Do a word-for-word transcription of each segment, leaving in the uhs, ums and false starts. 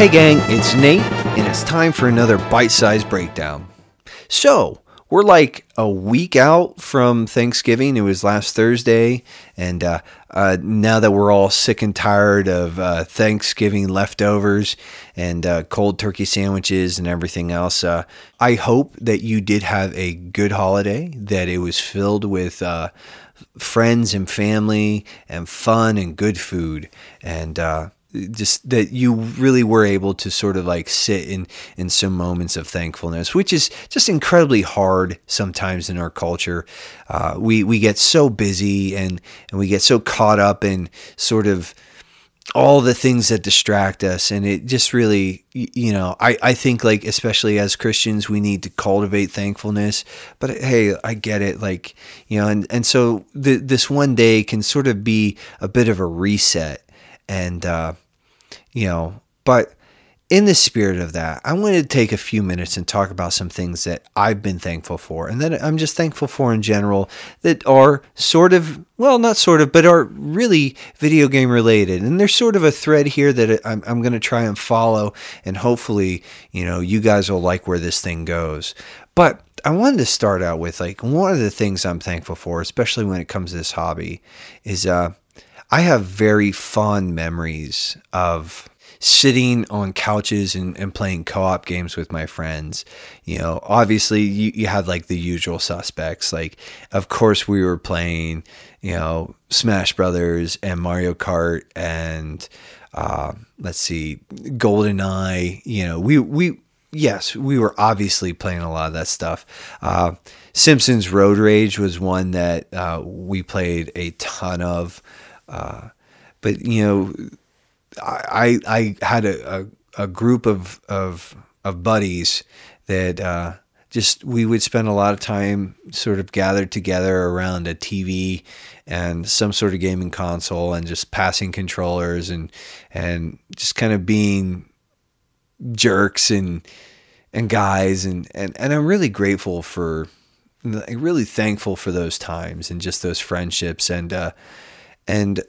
Hey gang, it's Nate, and it's time for another Bite Sized Breakdown. So, we're like a week out from Thanksgiving. It was last Thursday, and uh, uh, now that we're all sick and tired of uh, Thanksgiving leftovers and uh, cold turkey sandwiches and everything else, uh, I hope that you did have a good holiday, that it was filled with uh, friends and family and fun and good food, and uh just that you really were able to sort of like sit in, in some moments of thankfulness, which is just incredibly hard sometimes in our culture. Uh, we, we get so busy and, and we get so caught up in sort of all the things that distract us. And it just really, you know, I, I think like, especially as Christians, we need to cultivate thankfulness, but hey, I get it. Like, you know, and, and so th- this one day can sort of be a bit of a reset. And, uh, you know, but in the spirit of that, I wanted to take a few minutes and talk about some things that I've been thankful for and that I'm just thankful for in general that are sort of, well, not sort of, but are really video game related. And there's sort of a thread here that I'm, I'm going to try and follow. And hopefully, you know, you guys will like where this thing goes. But I wanted to start out with like one of the things I'm thankful for, especially when it comes to this hobby, is, uh, I have very fond memories of sitting on couches and, and playing co-op games with my friends. You know, obviously you, you had like the usual suspects. Like, of course we were playing, you know, Smash Brothers and Mario Kart and, uh, let's see, GoldenEye. You know, we, we, yes, we were obviously playing a lot of that stuff. Uh, Simpsons Road Rage was one that, uh, we played a ton of. Uh, but you know, I, I had a, a, a group of, of, of buddies that, uh, just, we would spend a lot of time sort of gathered together around a T V and some sort of gaming console and just passing controllers and, and just kind of being jerks and, and guys. And, and, and I'm really grateful for, really thankful for those times and just those friendships. And, uh, And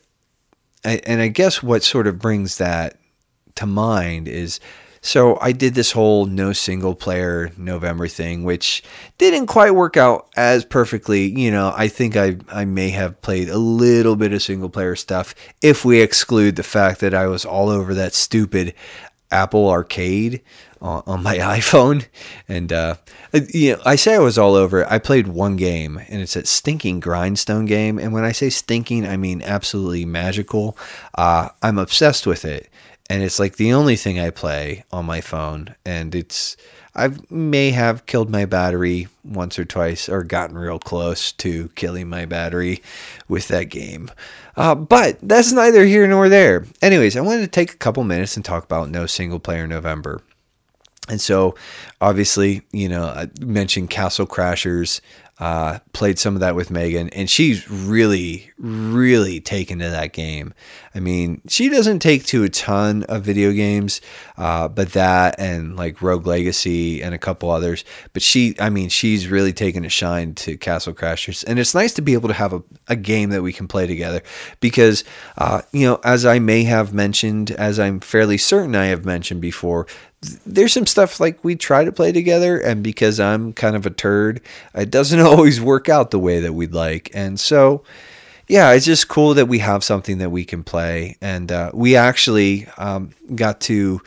I, and I guess what sort of brings that to mind is, so I did this whole No Single Player November thing, which didn't quite work out as perfectly. You know, I think I, I may have played a little bit of single player stuff if we exclude the fact that I was all over that stupid Apple Arcade on, on my iPhone. And, uh, you know, I say I was all over it. I played one game and it's a stinking Grindstone game. And when I say stinking, I mean absolutely magical. Uh, I'm obsessed with it. And it's like the only thing I play on my phone. And it's, I may have killed my battery once or twice or gotten real close to killing my battery with that game. Uh, but that's neither here nor there. Anyways, I wanted to take a couple minutes and talk about No Single Player November. And so obviously, you know, I mentioned Castle Crashers, uh, played some of that with Megan, and she's really, really taken to that game. I mean, she doesn't take to a ton of video games, uh, but that and like Rogue Legacy and a couple others. But she, I mean, she's really taken a shine to Castle Crashers. And it's nice to be able to have a, a game that we can play together because, uh, you know, as I may have mentioned, as I'm fairly certain I have mentioned before, there's some stuff like we try to play together, and because I'm kind of a turd, it doesn't always work out the way that we'd like. And so, yeah, it's just cool that we have something that we can play. And uh, we actually um, got to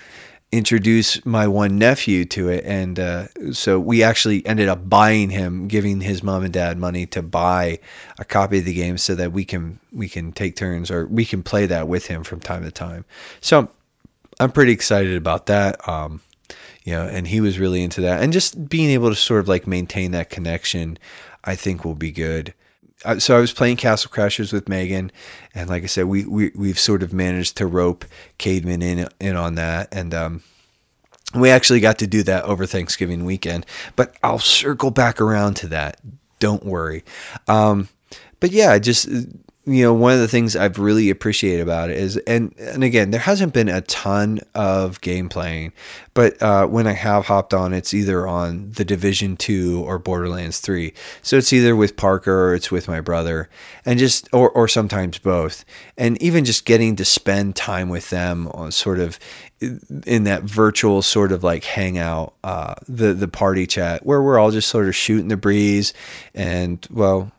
introduce my one nephew to it. And uh, so we actually ended up buying him, giving his mom and dad money to buy a copy of the game so that we can, we can take turns or we can play that with him from time to time. So I'm pretty excited about that. Um, you know, and he was really into that, and just being able to sort of like maintain that connection, I think will be good. Uh, so I was playing Castle Crashers with Megan, and like I said, we, we, we've sort of managed to rope Cademan in, in on that. And, um, we actually got to do that over Thanksgiving weekend, but I'll circle back around to that. Don't worry. Um, but yeah, just you know, one of the things I've really appreciated about it is, and, and again, there hasn't been a ton of game playing, but uh, when I have hopped on, it's either on the Division two or Borderlands three. So it's either with Parker or it's with my brother, and just, or, or sometimes both. And even just getting to spend time with them on sort of in that virtual sort of like hangout, uh, the, the party chat where we're all just sort of shooting the breeze and, well,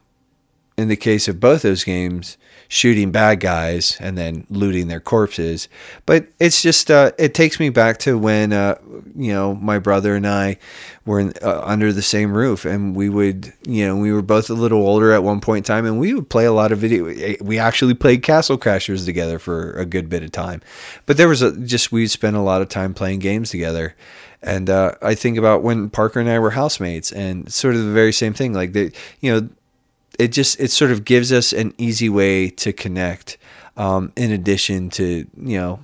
in the case of both those games, shooting bad guys and then looting their corpses. But it's just, uh, it takes me back to when, uh, you know, my brother and I were in, uh, under the same roof, and we would, you know, we were both a little older at one point in time, and we would play a lot of video. We actually played Castle Crashers together for a good bit of time, but there was a, just, we'd spend a lot of time playing games together. And, uh, I think about when Parker and I were housemates, and sort of the very same thing, like they, you know, it just, it sort of gives us an easy way to connect, um, in addition to, you know,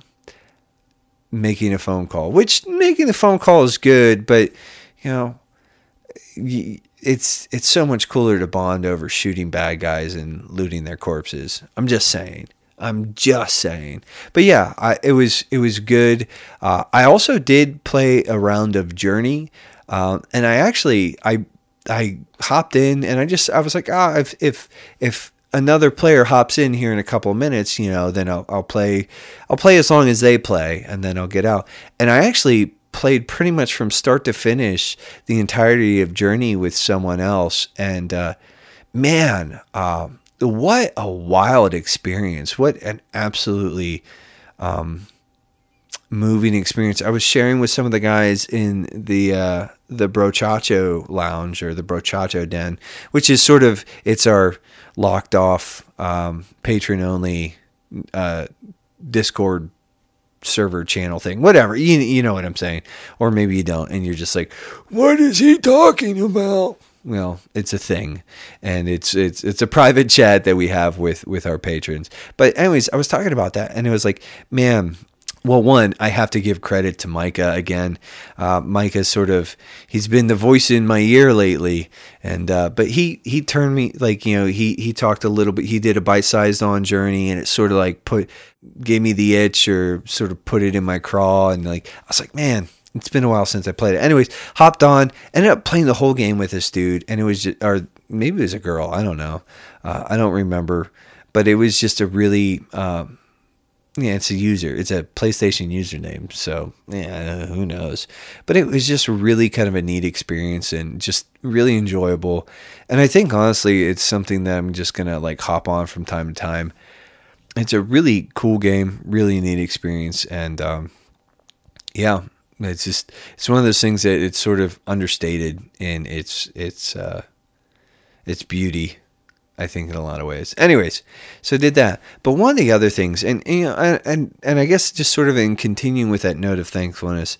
making a phone call, which making the phone call is good, but, you know, it's, it's so much cooler to bond over shooting bad guys and looting their corpses. I'm just saying. I'm just saying. But yeah, I, it was, it was good. Uh, I also did play a round of Journey, um, and I actually, I, I hopped in and I just, I was like, ah, if, if, if another player hops in here in a couple of minutes, you know, then I'll, I'll play, I'll play as long as they play, and then I'll get out. And I actually played pretty much from start to finish the entirety of Journey with someone else. And, uh, man, um, what a wild experience. What an absolutely, um, moving experience. I was sharing with some of the guys in the, uh, the Brochacho Lounge, or the Brochacho Den, which is sort of, it's our locked off, um, patron only, uh, Discord server channel thing, whatever, you, you know what I'm saying, or maybe you don't. And you're just like, what is he talking about? Well, it's a thing, and it's, it's, it's a private chat that we have with, with our patrons. But anyways, I was talking about that, and it was like, man, well, one, I have to give credit to Micah again. Uh, Micah sort of, he's been the voice in my ear lately. And, uh, but he, he turned me, like, you know, he, he talked a little bit, he did a bite sized on Journey, and it sort of like put, gave me the itch, or sort of put it in my craw. And like, I was like, man, it's been a while since I played it. Anyways, hopped on, ended up playing the whole game with this dude. And it was, just, or maybe it was a girl, I don't know. Uh, I don't remember, but it was just a really, um, yeah, it's a user. It's a PlayStation username. So, yeah, who knows? But it was just really kind of a neat experience, and just really enjoyable. And I think, honestly, it's something that I'm just going to, like, hop on from time to time. It's a really cool game, really neat experience. And, um, yeah, it's just, it's one of those things that it's sort of understated in its, its, uh, its beauty, I think, in a lot of ways. Anyways, so did that. But one of the other things, and, you know, and, and I guess just sort of in continuing with that note of thankfulness,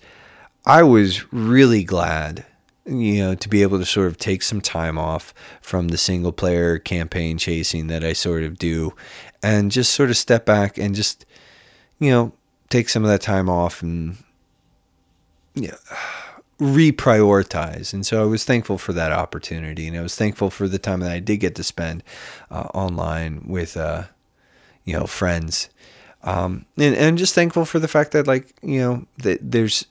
I was really glad, you know, to be able to sort of take some time off from the single player campaign chasing that I sort of do, and just sort of step back and just, you know, take some of that time off and, yeah, you know, reprioritize. And so I was thankful for that opportunity, and I was thankful for the time that I did get to spend uh, online with, uh, you know, friends. Um, and, and just thankful for the fact that, like, you know, that there's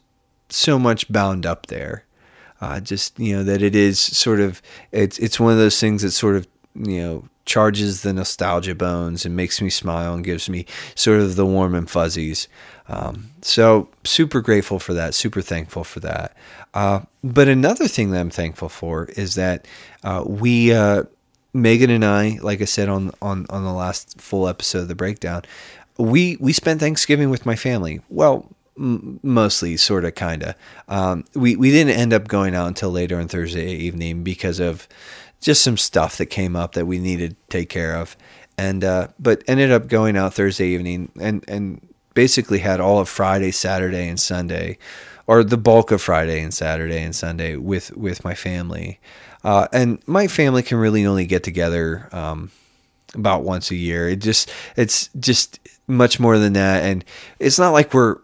so much bound up there. Uh, just, you know, that it is sort of, it's, it's one of those things that sort of, you know, charges the nostalgia bones and makes me smile and gives me sort of the warm and fuzzies. Um, so super grateful for that, super thankful for that. Uh, but another thing that I'm thankful for is that uh, we, uh, Megan and I, like I said on, on, on the last full episode of The Breakdown, we, we spent Thanksgiving with my family. Well, mostly, sort of, kind of. Um, we, we didn't end up going out until later on Thursday evening because of just some stuff that came up that we needed to take care of. And, uh, but ended up going out Thursday evening, and, and basically had all of Friday, Saturday, and Sunday, or the bulk of Friday and Saturday and Sunday with, with my family. Uh, and my family can really only get together, um, about once a year. It just, it's just much more than that. And it's not like we're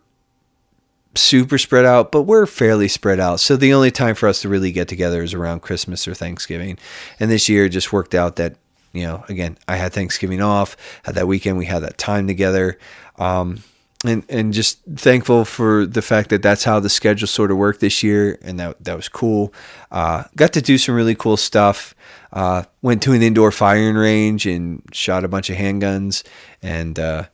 super spread out, but we're fairly spread out. So the only time for us to really get together is around Christmas or Thanksgiving. And this year it just worked out that you know, again, I had Thanksgiving off, had that weekend, we had that time together. Um, and, and just thankful for the fact that that's how the schedule sort of worked this year. And that, that was cool. Uh, got to do some really cool stuff. Uh, went to an indoor firing range and shot a bunch of handguns and, uh,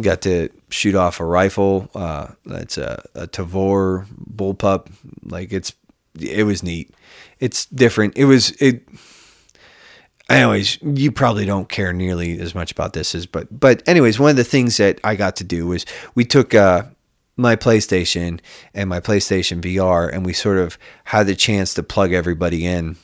got to shoot off a rifle. Uh, that's a, a Tavor bullpup. Like it's, it was neat. It's different. It was, it, anyways, you probably don't care nearly as much about this as, but, but anyways, one of the things that I got to do was we took, uh, my PlayStation and my PlayStation V R, and we sort of had the chance to plug everybody in.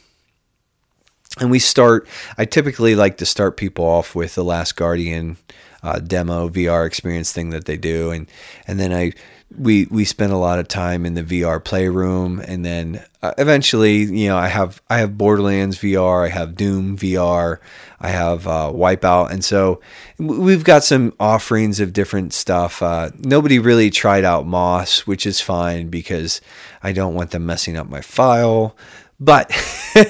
And we start, I typically like to start people off with The Last Guardian uh, demo V R experience thing that they do. And, and then I, we, we spend a lot of time in the V R playroom. And then uh, eventually, you know, I have, I have Borderlands V R, I have Doom V R, I have uh, Wipeout. And so we've got some offerings of different stuff. Uh, nobody really tried out Moss, which is fine because I don't want them messing up my file. But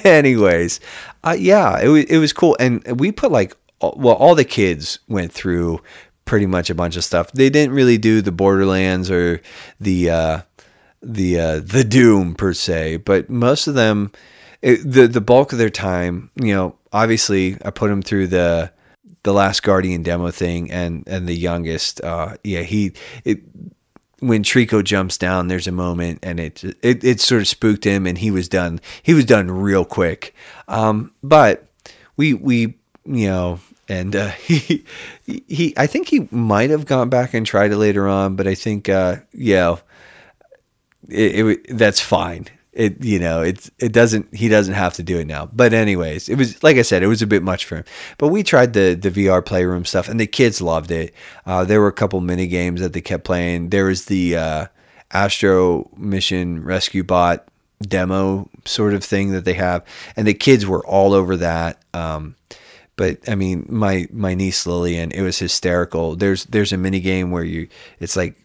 anyways, uh, yeah, it was, it was cool. And we put like, well, all the kids went through pretty much a bunch of stuff. They didn't really do the Borderlands or the, uh, the, uh, the Doom per se, but most of them, it, the, the bulk of their time, you know, obviously I put them through the, the Last Guardian demo thing and, and the youngest, uh, yeah, he, it, when Trico jumps down, there's a moment and it, it, it sort of spooked him and he was done. He was done real quick. Um, but we, we, you know, and, uh, he, he, I think he might've gone back and tried it later on, but I think, uh, you know, it, it, that's fine. It, you know, it's, it doesn't, he doesn't have to do it now, but anyways, it was, like I said, it was a bit much for him, but we tried the, the V R playroom stuff and the kids loved it. Uh, there were a couple mini games that they kept playing. There was the, uh, Astro Mission Rescue Bot demo sort of thing that they have. And the kids were all over that. Um, But I mean, my, my niece Lillian, it was hysterical. There's, there's a mini game where you, it's like,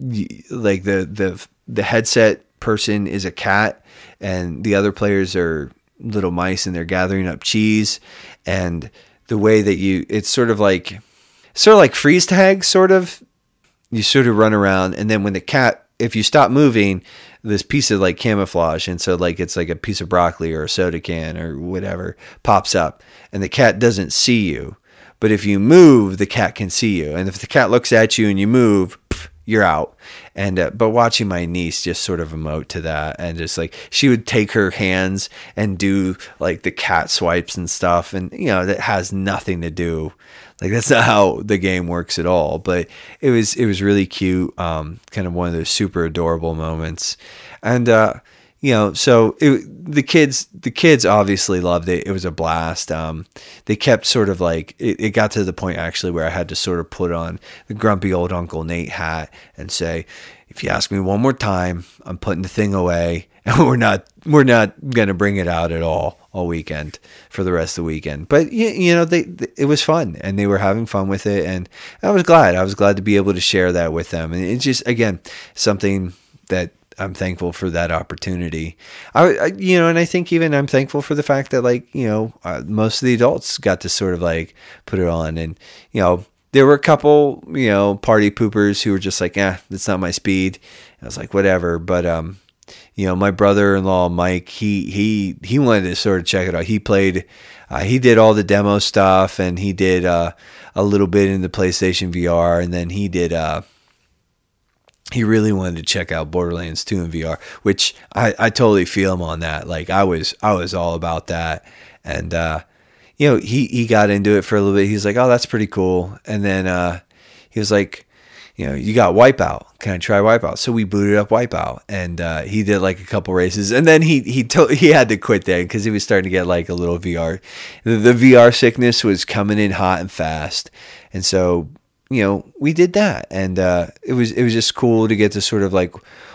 you, like the, the, the headset person is a cat and the other players are little mice and they're gathering up cheese. And the way that you, it's sort of like, sort of like freeze tag, sort of, you sort of run around. And then when the cat, if you stop moving, this piece of like camouflage, and so like it's like a piece of broccoli or a soda can or whatever pops up, and the cat doesn't see you, but if you move, the cat can see you, and if the cat looks at you and you move, pff, you're out. And uh, but watching my niece just sort of emote to that, and just like she would take her hands and do like the cat swipes and stuff, and you know that has nothing to do. Like that's not how the game works at all, but it was, it was really cute. Um, kind of one of those super adorable moments. And, uh, you know, so it, the kids, the kids obviously loved it. It was a blast. Um, they kept sort of like, it, it got to the point actually where I had to sort of put on the grumpy old Uncle Nate hat and say, if you ask me one more time, I'm putting the thing away, and we're not, we're not going to bring it out at all. All weekend for the rest of the weekend. But you, you know, they, they, it was fun and they were having fun with it. And I was glad, I was glad to be able to share that with them. And it's just, again, something that I'm thankful for that opportunity. I, I you know, and I think even I'm thankful for the fact that like, you know, uh, most of the adults got to sort of like put it on. And, you know, there were a couple, you know, party poopers who were just like, eh, that's not my speed. And I was like, whatever. But, um, you know, my brother-in-law, Mike, he, he, he wanted to sort of check it out. He played, uh, he did all the demo stuff, and he did, uh, a little bit in the PlayStation V R. And then he did, uh, he really wanted to check out Borderlands two in V R, which I, I totally feel him on that. Like I was, I was all about that. And, uh, you know, he, he got into it for a little bit. He's like, oh, that's pretty cool. And then, uh, he was like, you know, you got Wipeout. Can I try Wipeout? So we booted up Wipeout, and uh, he did like a couple races, and then he he to- he had to quit then because he was starting to get like a little V R. The, the V R sickness was coming in hot and fast, and so you know we did that, and uh, it was it was just cool to get to sort of like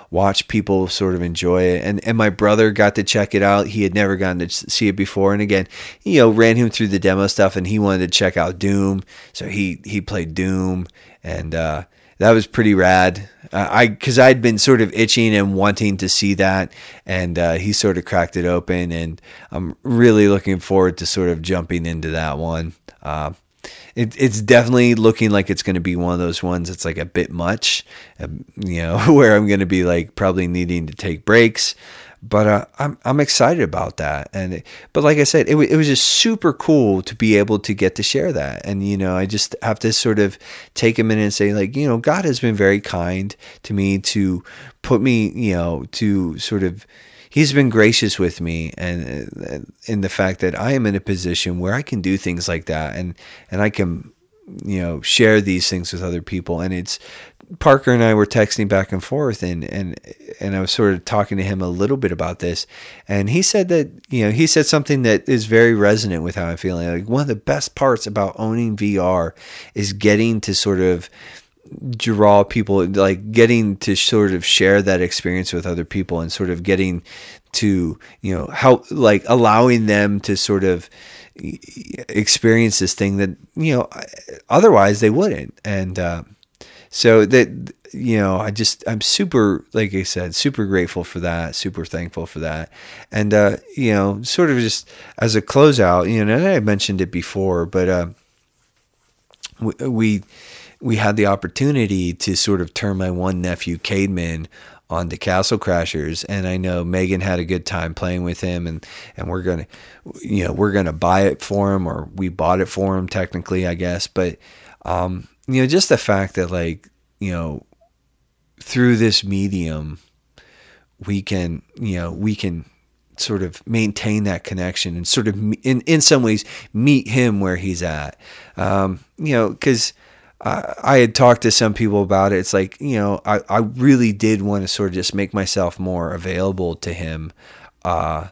watch people sort of enjoy it, and and my brother got to check it out. He had never gotten to see it before, and again, you know, ran him through the demo stuff, and he wanted to check out Doom, so he he played Doom, and uh, that was pretty rad. Uh, I because I'd been sort of itching and wanting to see that, and uh, he sort of cracked it open, and I'm really looking forward to sort of jumping into that one. Uh, it, it's definitely looking like it's going to be one of those ones that's like a bit much, you know, where I'm going to be like probably needing to take breaks. But uh, I'm I'm excited about that, and it, but like I said, it w- it was just super cool to be able to get to share that, and you know I just have to sort of take a minute and say like you know God has been very kind to me to put me you know to sort of He's been gracious with me, and in the fact that I am in a position where I can do things like that, and and I can you know share these things with other people, and it's. Parker and I were texting back and forth, and, and and I was sort of talking to him a little bit about this, and he said that you know he said something that is very resonant with how I'm feeling. Like one of the best parts about owning V R is getting to sort of draw people, like getting to sort of share that experience with other people, and sort of getting to you know help, like allowing them to sort of experience this thing that you know otherwise they wouldn't, and. Uh, So that, you know, I just, I'm super, like I said, super grateful for that, super thankful for that. And, uh, you know, sort of just as a closeout, you know, and I mentioned it before, but uh, we we had the opportunity to sort of turn my one nephew, Cademan, on to Castle Crashers, and I know Megan had a good time playing with him, and, and we're gonna, you know, we're gonna buy it for him, or we bought it for him technically, I guess, but, um, you know, just the fact that, like, you know, through this medium, we can, you know, we can sort of maintain that connection and sort of, in, in some ways, meet him where he's at. Um, you know, because I, I had talked to some people about it. It's like, you know, I, I really did want to sort of just make myself more available to him. Uh,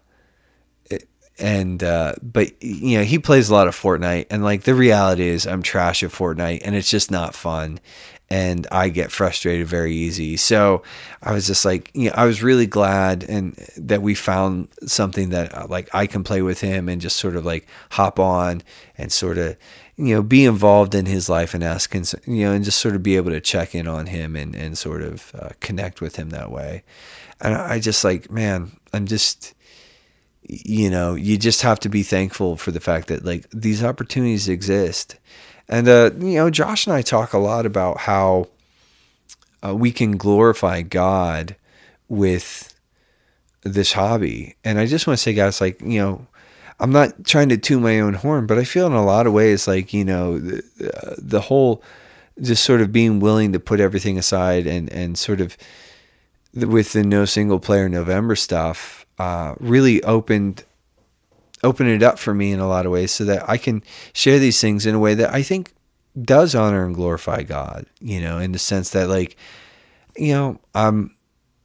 And, uh, but you know, he plays a lot of Fortnite, and like the reality is I'm trash at Fortnite, and it's just not fun, and I get frustrated very easy. So I was just like, you know, I was really glad and that we found something that like I can play with him and just sort of like hop on and sort of, you know, be involved in his life and ask, him, you know, and just sort of be able to check in on him and, and sort of uh, connect with him that way. And I just like, man, I'm just, you know, you just have to be thankful for the fact that like these opportunities exist. And, uh, you know, Josh and I talk a lot about how uh, we can glorify God with this hobby. And I just want to say, guys, like, you know, I'm not trying to toot my own horn, but I feel in a lot of ways like, you know, the, uh, the whole just sort of being willing to put everything aside and, and sort of with the No Single Player November stuff, Uh, really opened open it up for me in a lot of ways so that I can share these things in a way that I think does honor and glorify God, you know, in the sense that like, you know, I'm,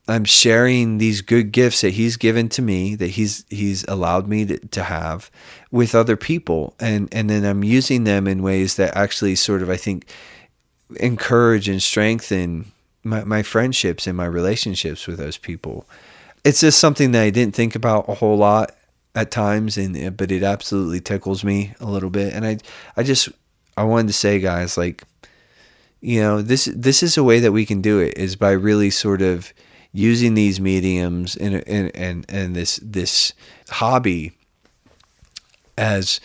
I'm sharing these good gifts that he's given to me, that he's, he's allowed me to, to have with other people. And, and then I'm using them in ways that actually sort of, I think, encourage and strengthen my, my friendships and my relationships with those people. It's just something that I didn't think about a whole lot at times, and but it absolutely tickles me a little bit. And I, I just, I wanted to say, guys, like, you know, this this is a way that we can do it, is by really sort of using these mediums and and and and this this hobby as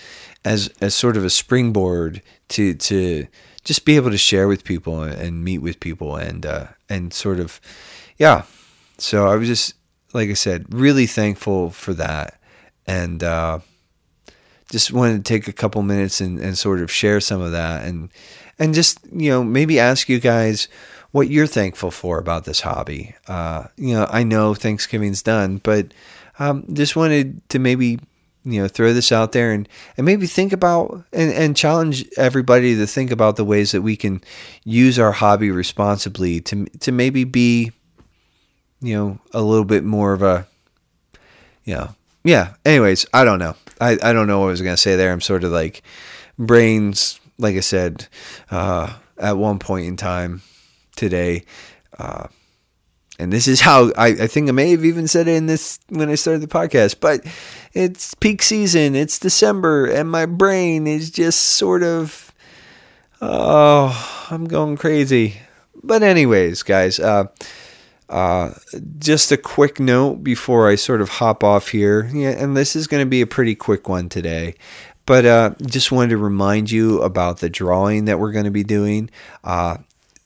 as as sort of a springboard to to just be able to share with people and meet with people and uh, and sort of, yeah. So I was just. Like I said, really thankful for that, and uh, just wanted to take a couple minutes and, and sort of share some of that, and and just you know maybe ask you guys what you're thankful for about this hobby. Uh, you know, I know Thanksgiving's done, but um, just wanted to maybe you know throw this out there and, and maybe think about and, and challenge everybody to think about the ways that we can use our hobby responsibly to to maybe be. You know, a little bit more of a, you know, yeah. Anyways, I don't know. I, I don't know what I was going to say there. I'm sort of like brains, like I said, uh, at one point in time today. Uh, and this is how I, I think I may have even said it in this when I started the podcast, but it's peak season, it's December, and my brain is just sort of, oh, I'm going crazy. But anyways, guys, uh, uh, just a quick note before I sort of hop off here. Yeah, and this is going to be a pretty quick one today. But uh, just wanted to remind you about the drawing that we're going to be doing. Uh,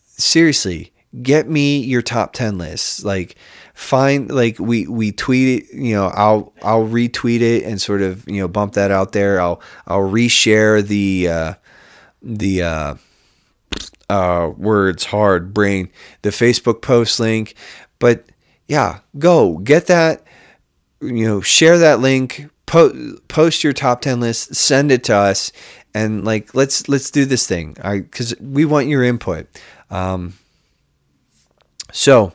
seriously, get me your top ten lists. Like, find, like, we we tweet it. You know, I'll I'll retweet it and sort of, you know, bump that out there. I'll I'll reshare the uh, the uh, uh, words hard brain the Facebook post link. But yeah, go get that. You know, share that link. Post, post your top ten list, send it to us, and like let's let's do this thing. I because we want your input. Um, so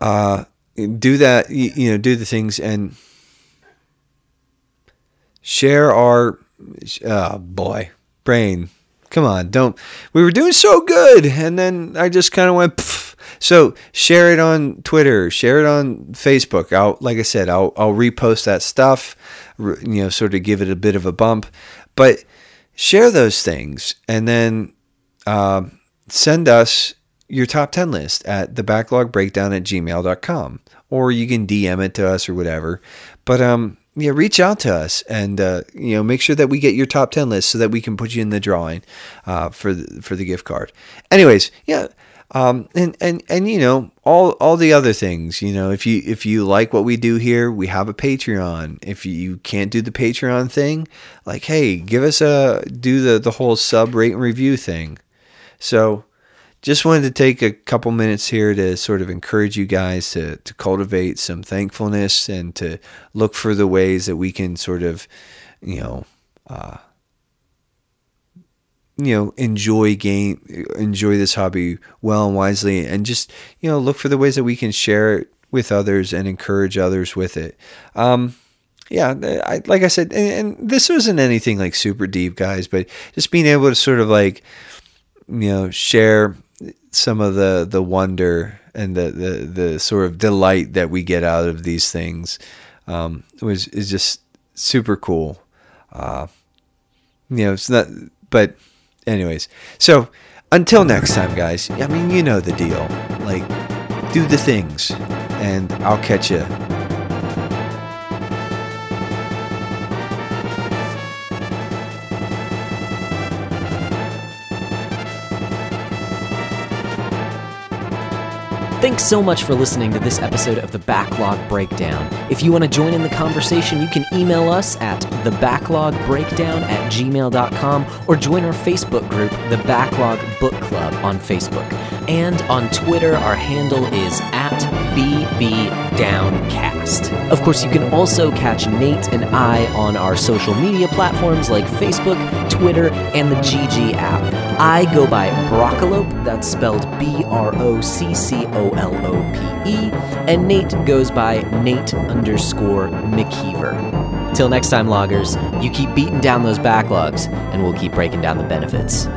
uh, do that. You, you know, do the things and share our. Oh boy, brain, come on! Don't we were doing so good, and then I just kind of went. Pff. So share it on Twitter, share it on Facebook. I'll, like I said, I'll I'll repost that stuff, you know, sort of give it a bit of a bump, but share those things and then uh, send us your top ten list at the backlog breakdown at gmail dot com, or you can D M it to us or whatever. But um, yeah, reach out to us and uh, you know, make sure that we get your top ten list so that we can put you in the drawing uh, for the, for the gift card. Anyways, yeah. Um, and, and, and, you know, all, all the other things, you know, if you, if you like what we do here, we have a Patreon. If you can't do the Patreon thing, like, hey, give us a, do the, the whole sub rate and review thing. So just wanted to take a couple minutes here to sort of encourage you guys to, to cultivate some thankfulness and to look for the ways that we can sort of, you know, uh, you know, enjoy game, enjoy this hobby well and wisely, and just, you know, look for the ways that we can share it with others and encourage others with it. Um, yeah, I, like I said, and, and this wasn't anything like super deep, guys, but just being able to sort of like, you know, share some of the, the wonder and the, the, the sort of delight that we get out of these things, um, was, is just super cool. Uh, you know, it's not, but anyways, so until next time, guys, I mean, you know the deal. Like, do the things, and I'll catch you. Thanks so much for listening to this episode of The Backlog Breakdown. If you want to join in the conversation, you can email us at the backlog breakdown at gmail dot com or join our Facebook group, The Backlog Book Club, on Facebook. And on Twitter, our handle is at B B Downcast. Of course, you can also catch Nate and I on our social media platforms like Facebook, Twitter, and the G G app. I go by Broccolope, that's spelled B R O C C O. O L O P E, and Nate goes by Nate underscore McKeever. Till next time, loggers, you keep beating down those backlogs, and we'll keep breaking down the benefits.